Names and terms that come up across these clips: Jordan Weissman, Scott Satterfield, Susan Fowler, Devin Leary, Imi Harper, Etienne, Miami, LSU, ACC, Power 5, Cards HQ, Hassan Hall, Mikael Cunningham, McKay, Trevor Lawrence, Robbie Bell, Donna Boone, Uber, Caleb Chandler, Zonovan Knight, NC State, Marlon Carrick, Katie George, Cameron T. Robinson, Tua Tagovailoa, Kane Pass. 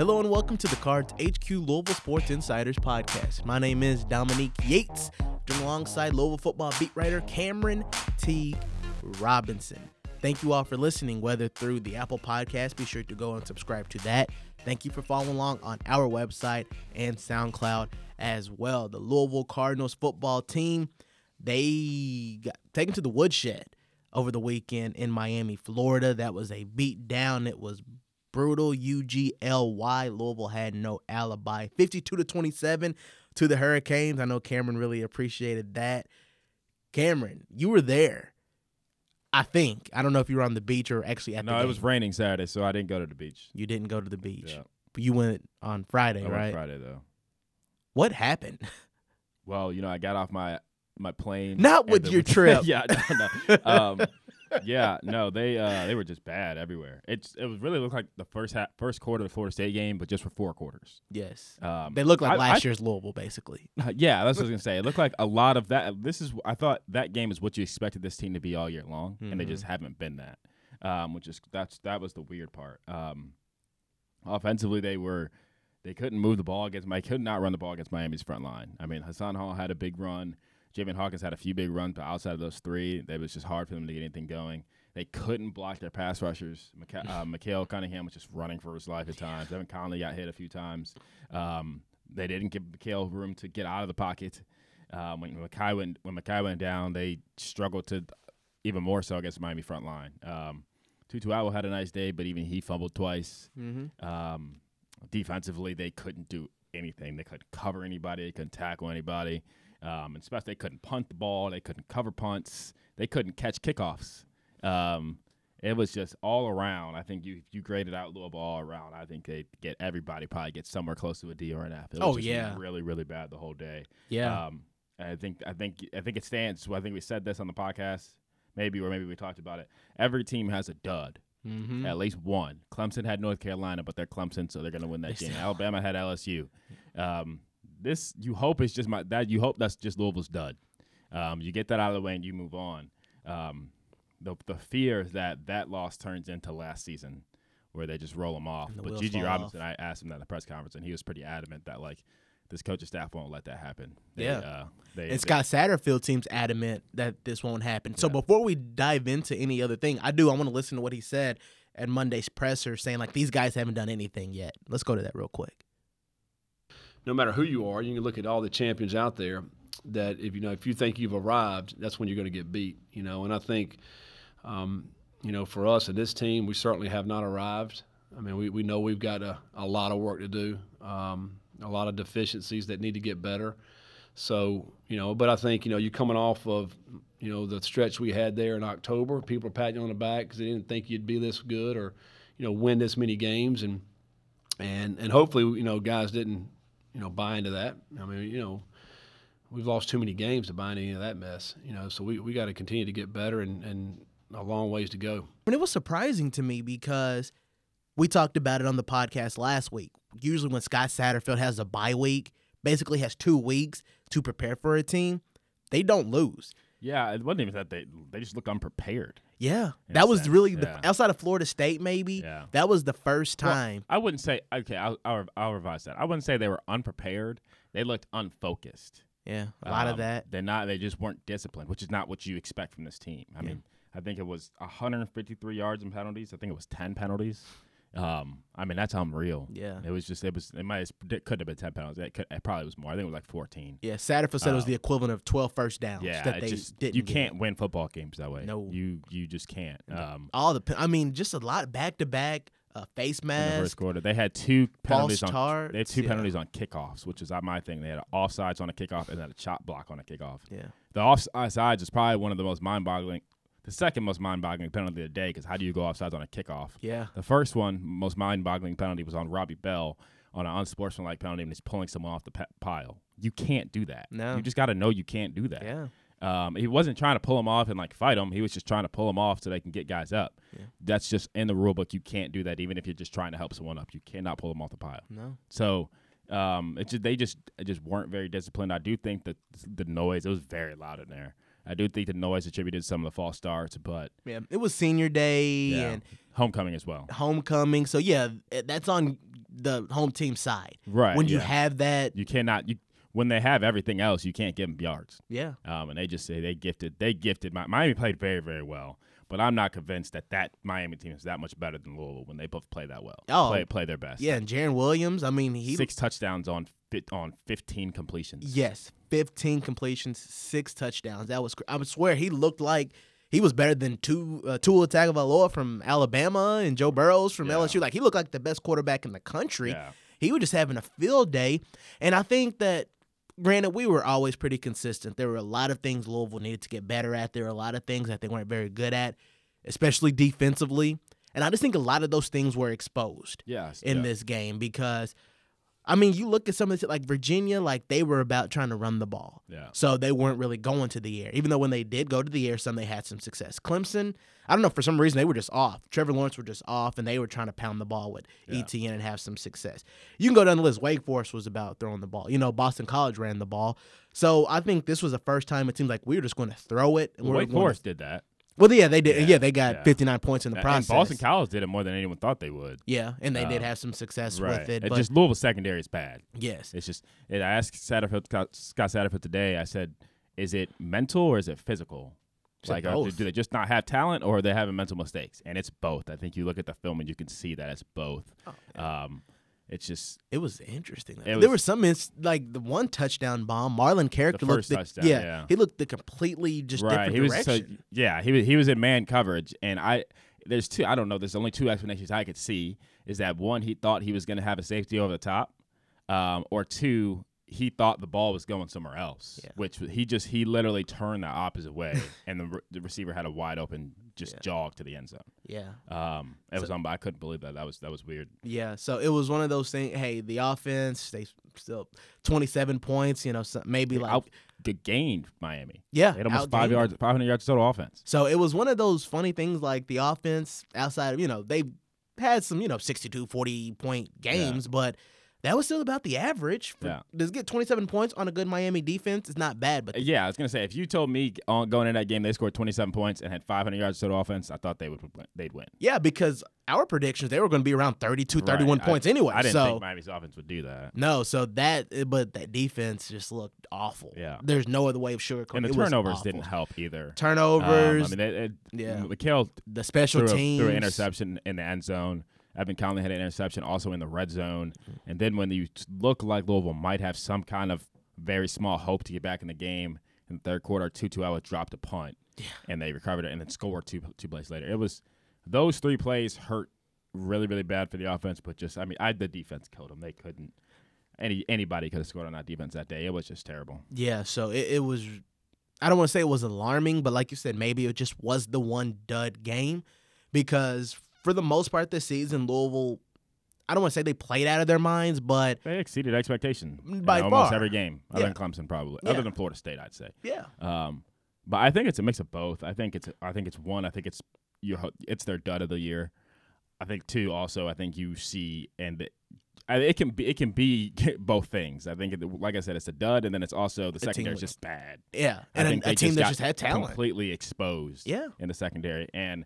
Hello and welcome to the Cards HQ Louisville Sports Insiders podcast. My name is Dominique Yates, joined alongside Louisville football beat writer Cameron T. Robinson. Thank you all for listening, whether through the Apple Podcast, be sure to go and subscribe to that. Thank you for following along on our website and SoundCloud as well. The Louisville Cardinals football team, they got taken to the woodshed over the weekend in Miami, Florida. That was a beat down. It was brutal. UGLY. Louisville had no alibi. 52-27 to the Hurricanes. I know Cameron really appreciated that. Cameron, you were there, I think. I don't know if you were on the beach or actually at the game. No, it was raining Saturday, so I didn't go to the beach. You didn't go to the beach. Yeah. But you went on Friday, right? I went Friday, though. What happened? Well, I got off my plane. Not with your trip. Yeah, no. Yeah, no, they were just bad everywhere. It was really looked like the first quarter of the Florida State game, but just for four quarters. Yes, they looked like last year's Louisville, basically. Yeah, that's what I was gonna say. It looked like a lot of that. I thought that game is what you expected this team to be all year long, and they just haven't been that. That was the weird part. Offensively, they couldn't move the ball against Miami. Could not run the ball against Miami's front line. I mean, Hassan Hall had a big run. Javion Hawkins had a few big runs, but outside of those three, it was just hard for them to get anything going. They couldn't block their pass rushers. Mikael Cunningham was just running for his life at times. Evan Conley got hit a few times. They didn't give Mikael room to get out of the pocket. When Mekhi went down, they struggled to even more so against the Miami front line. Tutu Awo had a nice day, but even he fumbled twice. Mm-hmm. Defensively, they couldn't do anything. They couldn't cover anybody. They couldn't tackle anybody. And especially they couldn't punt the ball. They couldn't cover punts. They couldn't catch kickoffs. It was just all around. I think you graded out Louisville all around. I think they probably get somewhere close to a D or an F. It was really, really bad the whole day. Yeah. I think it stands. I think we said this on the podcast, maybe we talked about it. Every team has a dud. Mm-hmm. At least one. Clemson had North Carolina, but they're Clemson, so they're going to win that game. Alabama had LSU. This you hope is just you hope that's just Louisville's dud. You get that out of the way and you move on. The fear is that loss turns into last season, where they just roll them off. But Gigi Robinson, I asked him that at the press conference, and he was pretty adamant that this coaching staff won't let that happen. Scott Satterfield seems adamant that this won't happen. Yeah. So before we dive into any other thing, I want to listen to what he said at Monday's presser, saying these guys haven't done anything yet. Let's go to that real quick. No matter who you are, you can look at all the champions out there that if you think you've arrived, that's when you're going to get beat, And I think, for us and this team, we certainly have not arrived. I mean, we know we've got a lot of work to do, a lot of deficiencies that need to get better. So, but I think, you're coming off of, the stretch we had there in October. People are patting you on the back because they didn't think you'd be this good or, win this many games. And hopefully, guys didn't, buy into that. I mean, we've lost too many games to buy into any of that mess. So we got to continue to get better and a long ways to go. And it was surprising to me because we talked about it on the podcast last week. Usually when Scott Satterfield has a bye week, basically has 2 weeks to prepare for a team, they don't lose. Yeah, it wasn't even that they just looked unprepared. Yeah, that was really outside of Florida State maybe. Yeah. That was the first time. Well, I wouldn't say I'll revise that. I wouldn't say they were unprepared. They looked unfocused. Yeah, a lot of that. They just weren't disciplined, which is not what you expect from this team. I mean, I think it was 153 yards in penalties. I think it was 10 penalties. I mean, that's unreal. Yeah. It could have been 10 penalties. It probably was more. I think it was 14. Yeah. Satterfield said it was the equivalent of 12 first downs that they didn't. You can't win football games that way. No. You just can't. Just a lot back-to-back, face mask. In the first quarter. They had two penalties on kickoffs, which is my thing. They had an offsides on a kickoff and then a chop block on a kickoff. Yeah. The offsides is probably one of the most mind-boggling. The second most mind-boggling penalty of the day, because how do you go offsides on a kickoff? Yeah. The first one, most mind-boggling penalty, was on Robbie Bell on an unsportsmanlike penalty, and he's pulling someone off the pile. You can't do that. No. You just got to know you can't do that. Yeah. He wasn't trying to pull him off and fight him. He was just trying to pull him off so they can get guys up. Yeah. That's just in the rule book. You can't do that, even if you're just trying to help someone up. You cannot pull them off the pile. No. So. They just weren't very disciplined. I do think that the noise, it was very loud in there. I do think the noise attributed some of the false starts, but it was senior day and homecoming as well. So that's on the home team side. Right. When you have that, you cannot. When they have everything else, you can't give them yards. Yeah. And they just say they gifted. Miami played very, very well. But I'm not convinced that Miami team is that much better than Louisville when they both play that well. Oh, play their best. Yeah, and Jarren Williams, I mean, he 6 touchdowns on 15 completions. Yes, 15 completions, 6 touchdowns. That was I would swear he looked like he was better than Tua Tagovailoa from Alabama and Joe Burrows from LSU. Like he looked like the best quarterback in the country. Yeah. He was just having a field day, and I think that. Granted, we were always pretty consistent. There were a lot of things Louisville needed to get better at. There were a lot of things that they weren't very good at, especially defensively. And I just think a lot of those things were exposed in this game because, I mean, you look at some of this, like Virginia, like they were about trying to run the ball. Yeah. So they weren't really going to the air, even though when they did go to the air, they had some success. Clemson, I don't know, for some reason, they were just off. Trevor Lawrence were just off, and they were trying to pound the ball with Etienne and have some success. You can go down the list. Wake Forest was about throwing the ball. You know, Boston College ran the ball. So I think this was the first time it seemed like we were just going to throw it. And Wake Forest did that. Well, yeah, they did. Yeah, they got 59 points in the process. And Boston College did it more than anyone thought they would. Yeah, and they did have some success with it. But just Louisville secondary is bad. Yes. It's just – I asked Scott Satterfield today, I said, is it mental or is it physical? Like, do they just not have talent or are they having mental mistakes? And it's both. I think you look at the film and you can see that it's both. Oh, it's just – it was interesting. There was the one touchdown bomb. Marlon Carrick he looked the completely just different direction. He was in man coverage, and there's only two explanations I could see is that one, he thought he was going to have a safety over the top, or two, he thought the ball was going somewhere else, which he literally turned the opposite way, and the receiver had a wide open jog to the end zone. Yeah. I couldn't believe that. That was weird. Yeah, so it was one of those things, hey, the offense, they still 27 points, you know, maybe they gained Miami. Yeah. They had almost 500 yards total offense. So it was one of those funny things like the offense outside of, you know, they had some, you know, 62, 40-point games, but that was still about the average. Does get 27 points on a good Miami defense? It's not bad. But I was going to say, if you told me going into that game they scored 27 points and had 500 yards total offense, I thought they'd win. Yeah, because our predictions, they were going to be around 32, 31 points anyway. I didn't think Miami's offense would do that. No, but that defense just looked awful. Yeah. There's no other way of sugarcoating. And the turnovers didn't help either. Turnovers. Mikael, the special teams, threw an interception in the end zone. Evan Conley had an interception also in the red zone. And then when you look like Louisville might have some kind of very small hope to get back in the game, in the third quarter, Tutu Awo dropped a punt, and they recovered it and then scored two plays later. It was those three plays hurt really, really bad for the offense, but the defense killed them. They couldn't. Anybody could have scored on that defense that day. It was just terrible. Yeah, so it was – I don't want to say it was alarming, but like you said, maybe it just was the one dud game because – for the most part this season, Louisville, I don't want to say they played out of their minds, but they exceeded expectations by almost every game, other than Clemson probably, other than Florida State, I'd say. Yeah. But I think it's a mix of both. I think it's their dud of the year. I think two also. I think you see, and it can be both things. I think, like I said, it's a dud, and then it's also the secondary is just bad. Yeah, and a team that just had talent completely exposed. Yeah. In the secondary and.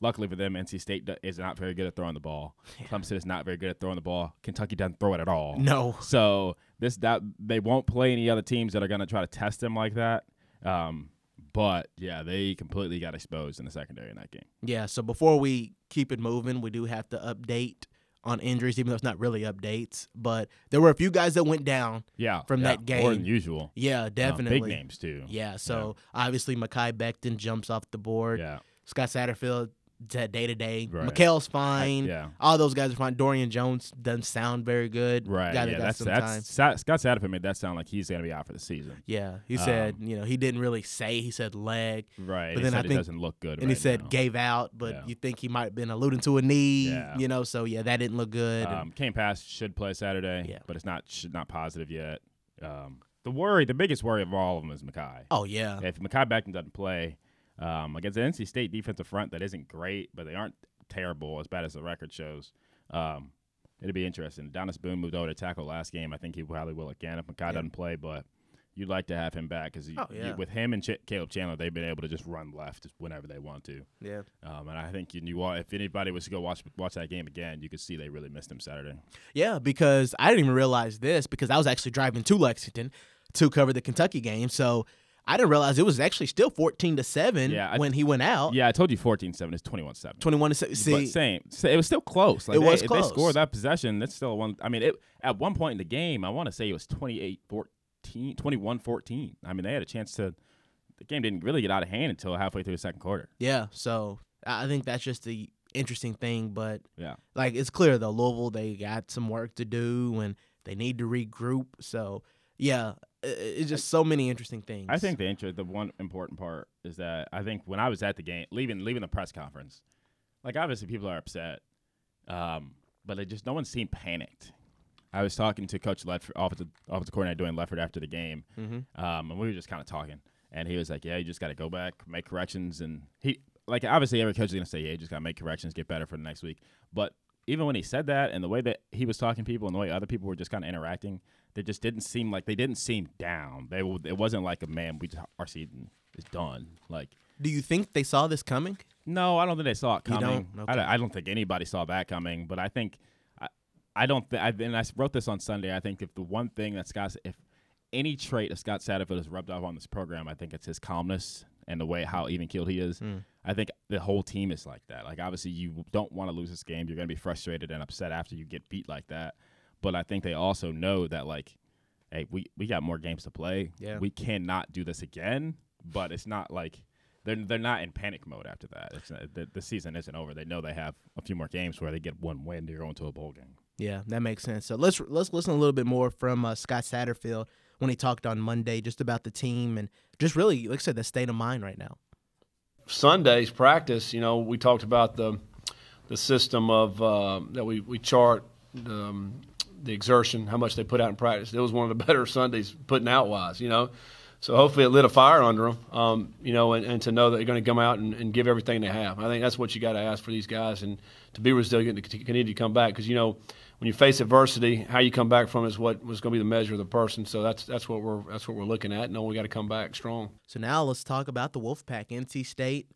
Luckily for them, NC State is not very good at throwing the ball. Yeah. Clemson is not very good at throwing the ball. Kentucky doesn't throw it at all. No. So they won't play any other teams that are going to try to test them like that. They completely got exposed in the secondary in that game. Yeah, so before we keep it moving, we do have to update on injuries, even though it's not really updates. But there were a few guys that went down from that game. More than usual. Yeah, definitely. Big names, too. Yeah, so obviously Mekhi Becton jumps off the board. Yeah. Scott Satterfield. Day-to-day. Right. Mikael's fine. Yeah. All those guys are fine. Dorian Jones doesn't sound very good. Right. That's Scott Satterfield made that sound like he's going to be out for the season. Yeah. He said, he didn't really say. He said leg. Right. But then I think it doesn't look good And he said now. Gave out, but you think he might have been alluding to a knee, that didn't look good. Kane Pass should play Saturday, but it's not positive yet. The biggest worry of all of them is Mekhi. Oh, yeah. If Mekhi Becton doesn't play, against the NC State defensive front that isn't great, but they aren't terrible as bad as the record shows. It'll be interesting. Donna Boone moved over to tackle last game. I think he probably will again if Mekhi doesn't play, but you'd like to have him back because with him and Caleb Chandler, they've been able to just run left whenever they want to. Yeah. And I think you knew if anybody was to go watch that game again, you could see they really missed him Saturday. Yeah, because I didn't even realize this because I was actually driving to Lexington to cover the Kentucky game. So I didn't realize it was actually still 14-7 when he went out. Yeah, I told you 14-7 is 21-7. 21-7. See, but same. It was still close. Like it was close. If they scored that possession, that's still one. I mean, at one point in the game, I want to say it was 28-14. 21-14. I mean, they had a chance to – the game didn't really get out of hand until halfway through the second quarter. Yeah, so I think that's just the interesting thing. But, it's clear, though, Louisville, they got some work to do and they need to regroup. So, yeah, it's just so many interesting things. I think the one important part is that I think when I was at the game, leaving the press conference, like obviously people are upset, but no one seemed panicked. I was talking to Coach Ledford, offensive coordinator Dwayne Leffert, after the game, and we were just kind of talking. And he was like, "Yeah, you just got to go back, make corrections." And he, like, obviously every coach is gonna say, "Yeah, you just got to make corrections, get better for the next week." But even when he said that, and the way that he was talking to people, and the way other people were just kind of interacting, they just didn't seem like they didn't seem down. It wasn't like a man, our season is done. Like, do you think they saw this coming? No, I don't think they saw it coming. You don't? Okay. I don't think anybody saw that coming. But I think. And I wrote this on Sunday. I think if the one thing that if any trait of Scott Satterfield has rubbed off on this program, I think it's his calmness and the way how even-keeled he is. Mm. I think the whole team is like that. Like, obviously, you don't want to lose this game. You're going to be frustrated and upset after you get beat like that. But I think they also know that, like, hey, we got more games to play. Yeah. We cannot do this again. But it's not like they're not in panic mode after that. It's not, the season isn't over. They know they have a few more games where they get one win. They're going to a bowl game. Yeah, that makes sense. So let's listen a little bit more from Scott Satterfield when he talked on Monday just about the team and just really, like I said, the state of mind right now. Sunday's practice, we talked about the system of that we chart the exertion, how much they put out in practice. It was one of the better Sundays putting out wise, So hopefully it lit a fire under them, and to know that they're going to come out and give everything they have. I think that's what you got to ask for these guys and to be resilient and to continue to come back because, when you face adversity, how you come back from it is what was going to be the measure of the person. So that's what we're looking at. No, we got to come back strong. So now let's talk about the Wolfpack, NC State.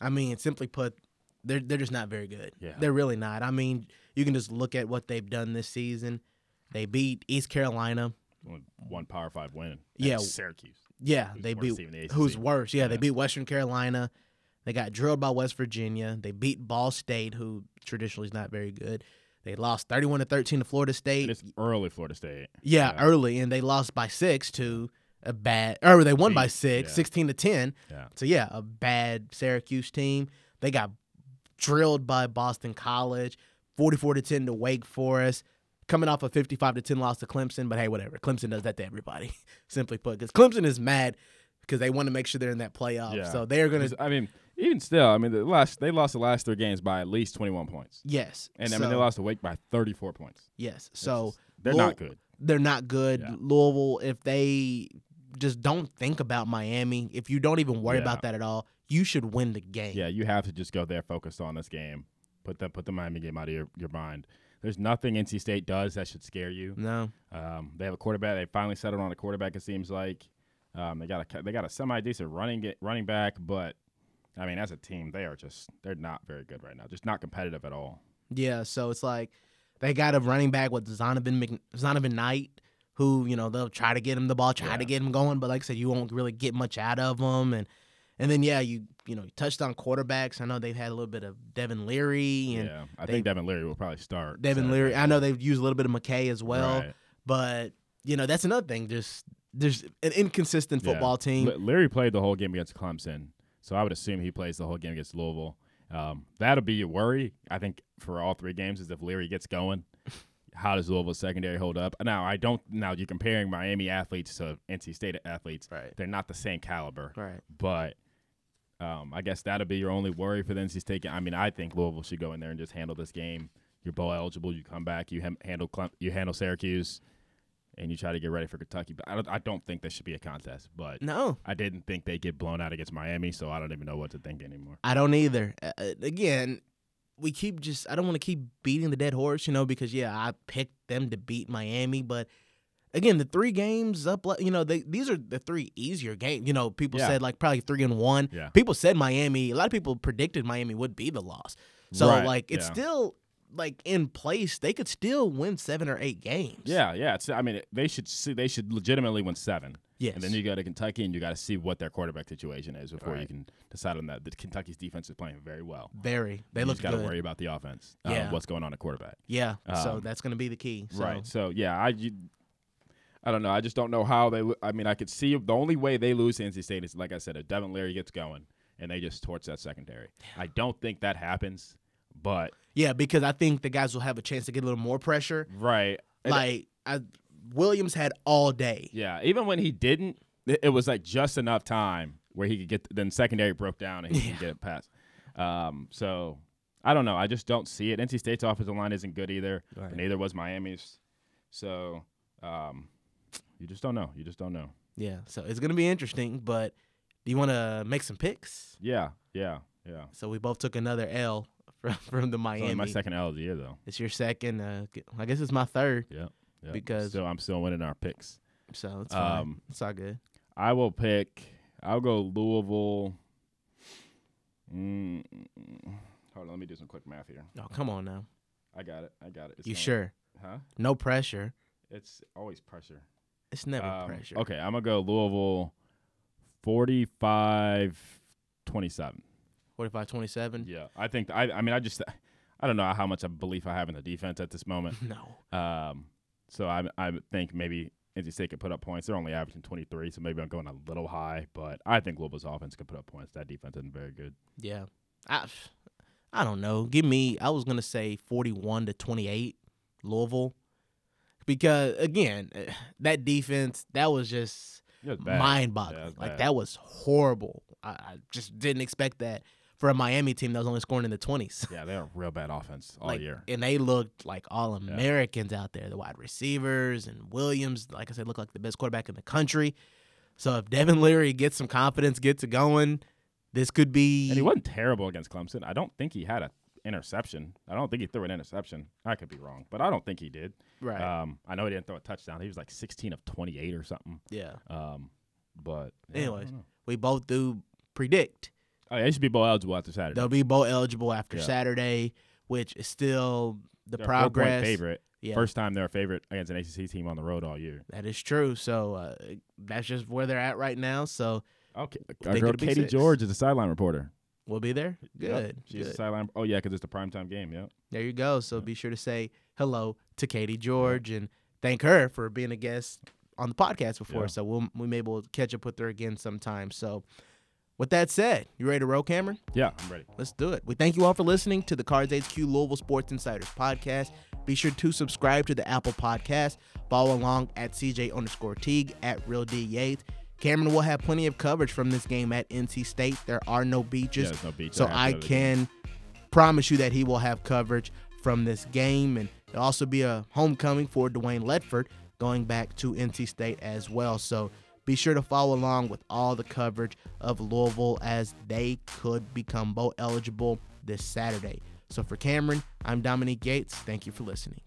I mean, simply put, they're just not very good. Yeah. They're really not. I mean, you can just look at what they've done this season. They beat East Carolina. One Power 5 win. Yeah. Syracuse. Yeah, they beat – who's worse. Yeah, they beat Western Carolina. They got drilled by West Virginia. They beat Ball State, who traditionally is not very good. They lost 31-13 to Florida State. It's early Florida State. Yeah, early, and they lost by 6 to a bad – or they won by 16-10. Yeah. So, yeah, a bad Syracuse team. They got drilled by Boston College, 44-10 to Wake Forest. Coming off a 55-10 loss to Clemson, but hey, whatever. Clemson does that to everybody, simply put. Because Clemson is mad because they want to make sure they're in that playoff. Yeah. So they're going to. I mean, even still, I mean, they lost the last three games by at least 21 points. Yes. And I mean, they lost to Wake by 34 points. Yes. So they're not good. They're not good. Yeah. Louisville, if they just don't think about Miami, if you don't even worry about that at all, you should win the game. Yeah, you have to just go there, focus on this game, put the Miami game out of your mind. There's nothing NC State does that should scare you. No. They have a quarterback. They finally settled on a quarterback, it seems like. They got a semi-decent running back, but, I mean, as a team, they're not very good right now. Just not competitive at all. Yeah, so it's like they got a running back with Zonovan Knight, who, they'll try to get him the ball, to get him going, but like I said, you won't really get much out of him. And then, yeah, you touched on quarterbacks. I know they've had a little bit of Devin Leary. And I think Devin Leary will probably start. Leary. I know they've used a little bit of McKay as well. Right. But, that's another thing. Just there's an inconsistent football team. Leary played the whole game against Clemson, so I would assume he plays the whole game against Louisville. That'll be your worry, I think, for all three games is if Leary gets going. How does Louisville's secondary hold up? Now you're comparing Miami athletes to NC State athletes. Right. They're not the same caliber. Right. But I guess that'll be your only worry for the NC State game. I mean, I think Louisville should go in there and just handle this game. You're bowl eligible. You come back. You handle Syracuse, and you try to get ready for Kentucky. But I don't think there should be a contest. But no, I didn't think they get blown out against Miami, so I don't even know what to think anymore. I don't either. Again. I don't want to keep beating the dead horse, because, I picked them to beat Miami, but again, the three games up, you know, these are the three easier games. You know, people said like probably 3-1. Yeah. People said Miami. A lot of people predicted Miami would be the loss. So like it's still like in place. They could still win 7 or 8 games. Yeah, yeah. It's, I mean, they should see, they should legitimately win 7. Yes. And then you go to Kentucky, and you got to see what their quarterback situation is before you can decide on that. The Kentucky's defense is playing very well. They look good. You got to worry about the offense. Yeah. What's going on at quarterback? Yeah. So that's going to be the key. So. Right. So yeah, I don't know. I just don't know how they. I mean, I could see the only way they lose to NC State is, like I said, if Devin Leary gets going and they just torch that secondary. I don't think that happens, but yeah, because I think the guys will have a chance to get a little more pressure. Right. Like Williams had all day. Yeah, even when he didn't, it was like just enough time where he could get – then secondary broke down and he could get it past. So, I don't know. I just don't see it. NC State's offensive line isn't good either. Right. Neither was Miami's. So, you just don't know. You just don't know. Yeah, so it's going to be interesting, but do you want to make some picks? Yeah. So, we both took another L from the Miami. It's only my second L of the year, though. It's your second. I guess it's my third. Yeah. Yep. Because I'm still winning our picks. So it's fine. It's all good. I'll go Louisville. Hold on, let me do some quick math here. Oh, come on now. I got it. It's sure? Huh? No pressure. It's always pressure. It's never pressure. Okay, I'm going to go Louisville 45-27. 45-27? Yeah. I think I don't know how much belief I have in the defense at this moment. No. So I think maybe NC State could put up points. They're only averaging 23, so maybe I'm going a little high. But I think Louisville's offense could put up points. That defense isn't very good. Yeah. I don't know. I was going to say 41-28 Louisville. Because, again, that defense, that was just mind-boggling. Yeah, that was horrible. I just didn't expect that. For a Miami team that was only scoring in the 20s. Yeah, they're a real bad offense all year. And they looked like all-Americans out there. The wide receivers and Williams, like I said, looked like the best quarterback in the country. So if Devin Leary gets some confidence, gets it going, this could be – And he wasn't terrible against Clemson. I don't think he had an interception. I don't think he threw an interception. I could be wrong, but I don't think he did. Right. I know he didn't throw a touchdown. He was like 16 of 28 or something. Yeah. But – Anyways, we both do predict – Oh, yeah, they should be bowl eligible after Saturday. They'll be bowl eligible after Saturday, which is still they're progress. 4-point favorite. Yeah. First time they're a favorite against an ACC team on the road all year. That is true. So that's just where they're at right now. So okay, our girl Katie George is a sideline reporter. We'll be there. Good. Yep. She's a sideline. Oh yeah, because it's the primetime game. Yep. There you go. So be sure to say hello to Katie George and thank her for being a guest on the podcast before. Yeah. So we may be able to catch up with her again sometime. So. With that said, you ready to roll, Cameron? Yeah, I'm ready. Let's do it. We thank you all for listening to the Cards HQ Louisville Sports Insiders podcast. Be sure to subscribe to the Apple podcast. Follow along at CJ_Teague, at RealD Yates. Cameron will have plenty of coverage from this game at NC State. There are no beaches. Yeah, there's no beach. So I can promise you that he will have coverage from this game. And it'll also be a homecoming for Dwayne Leffert going back to NC State as well. So be sure to follow along with all the coverage of Louisville as they could become bowl eligible this Saturday. So for Cameron, I'm Dominique Yates. Thank you for listening.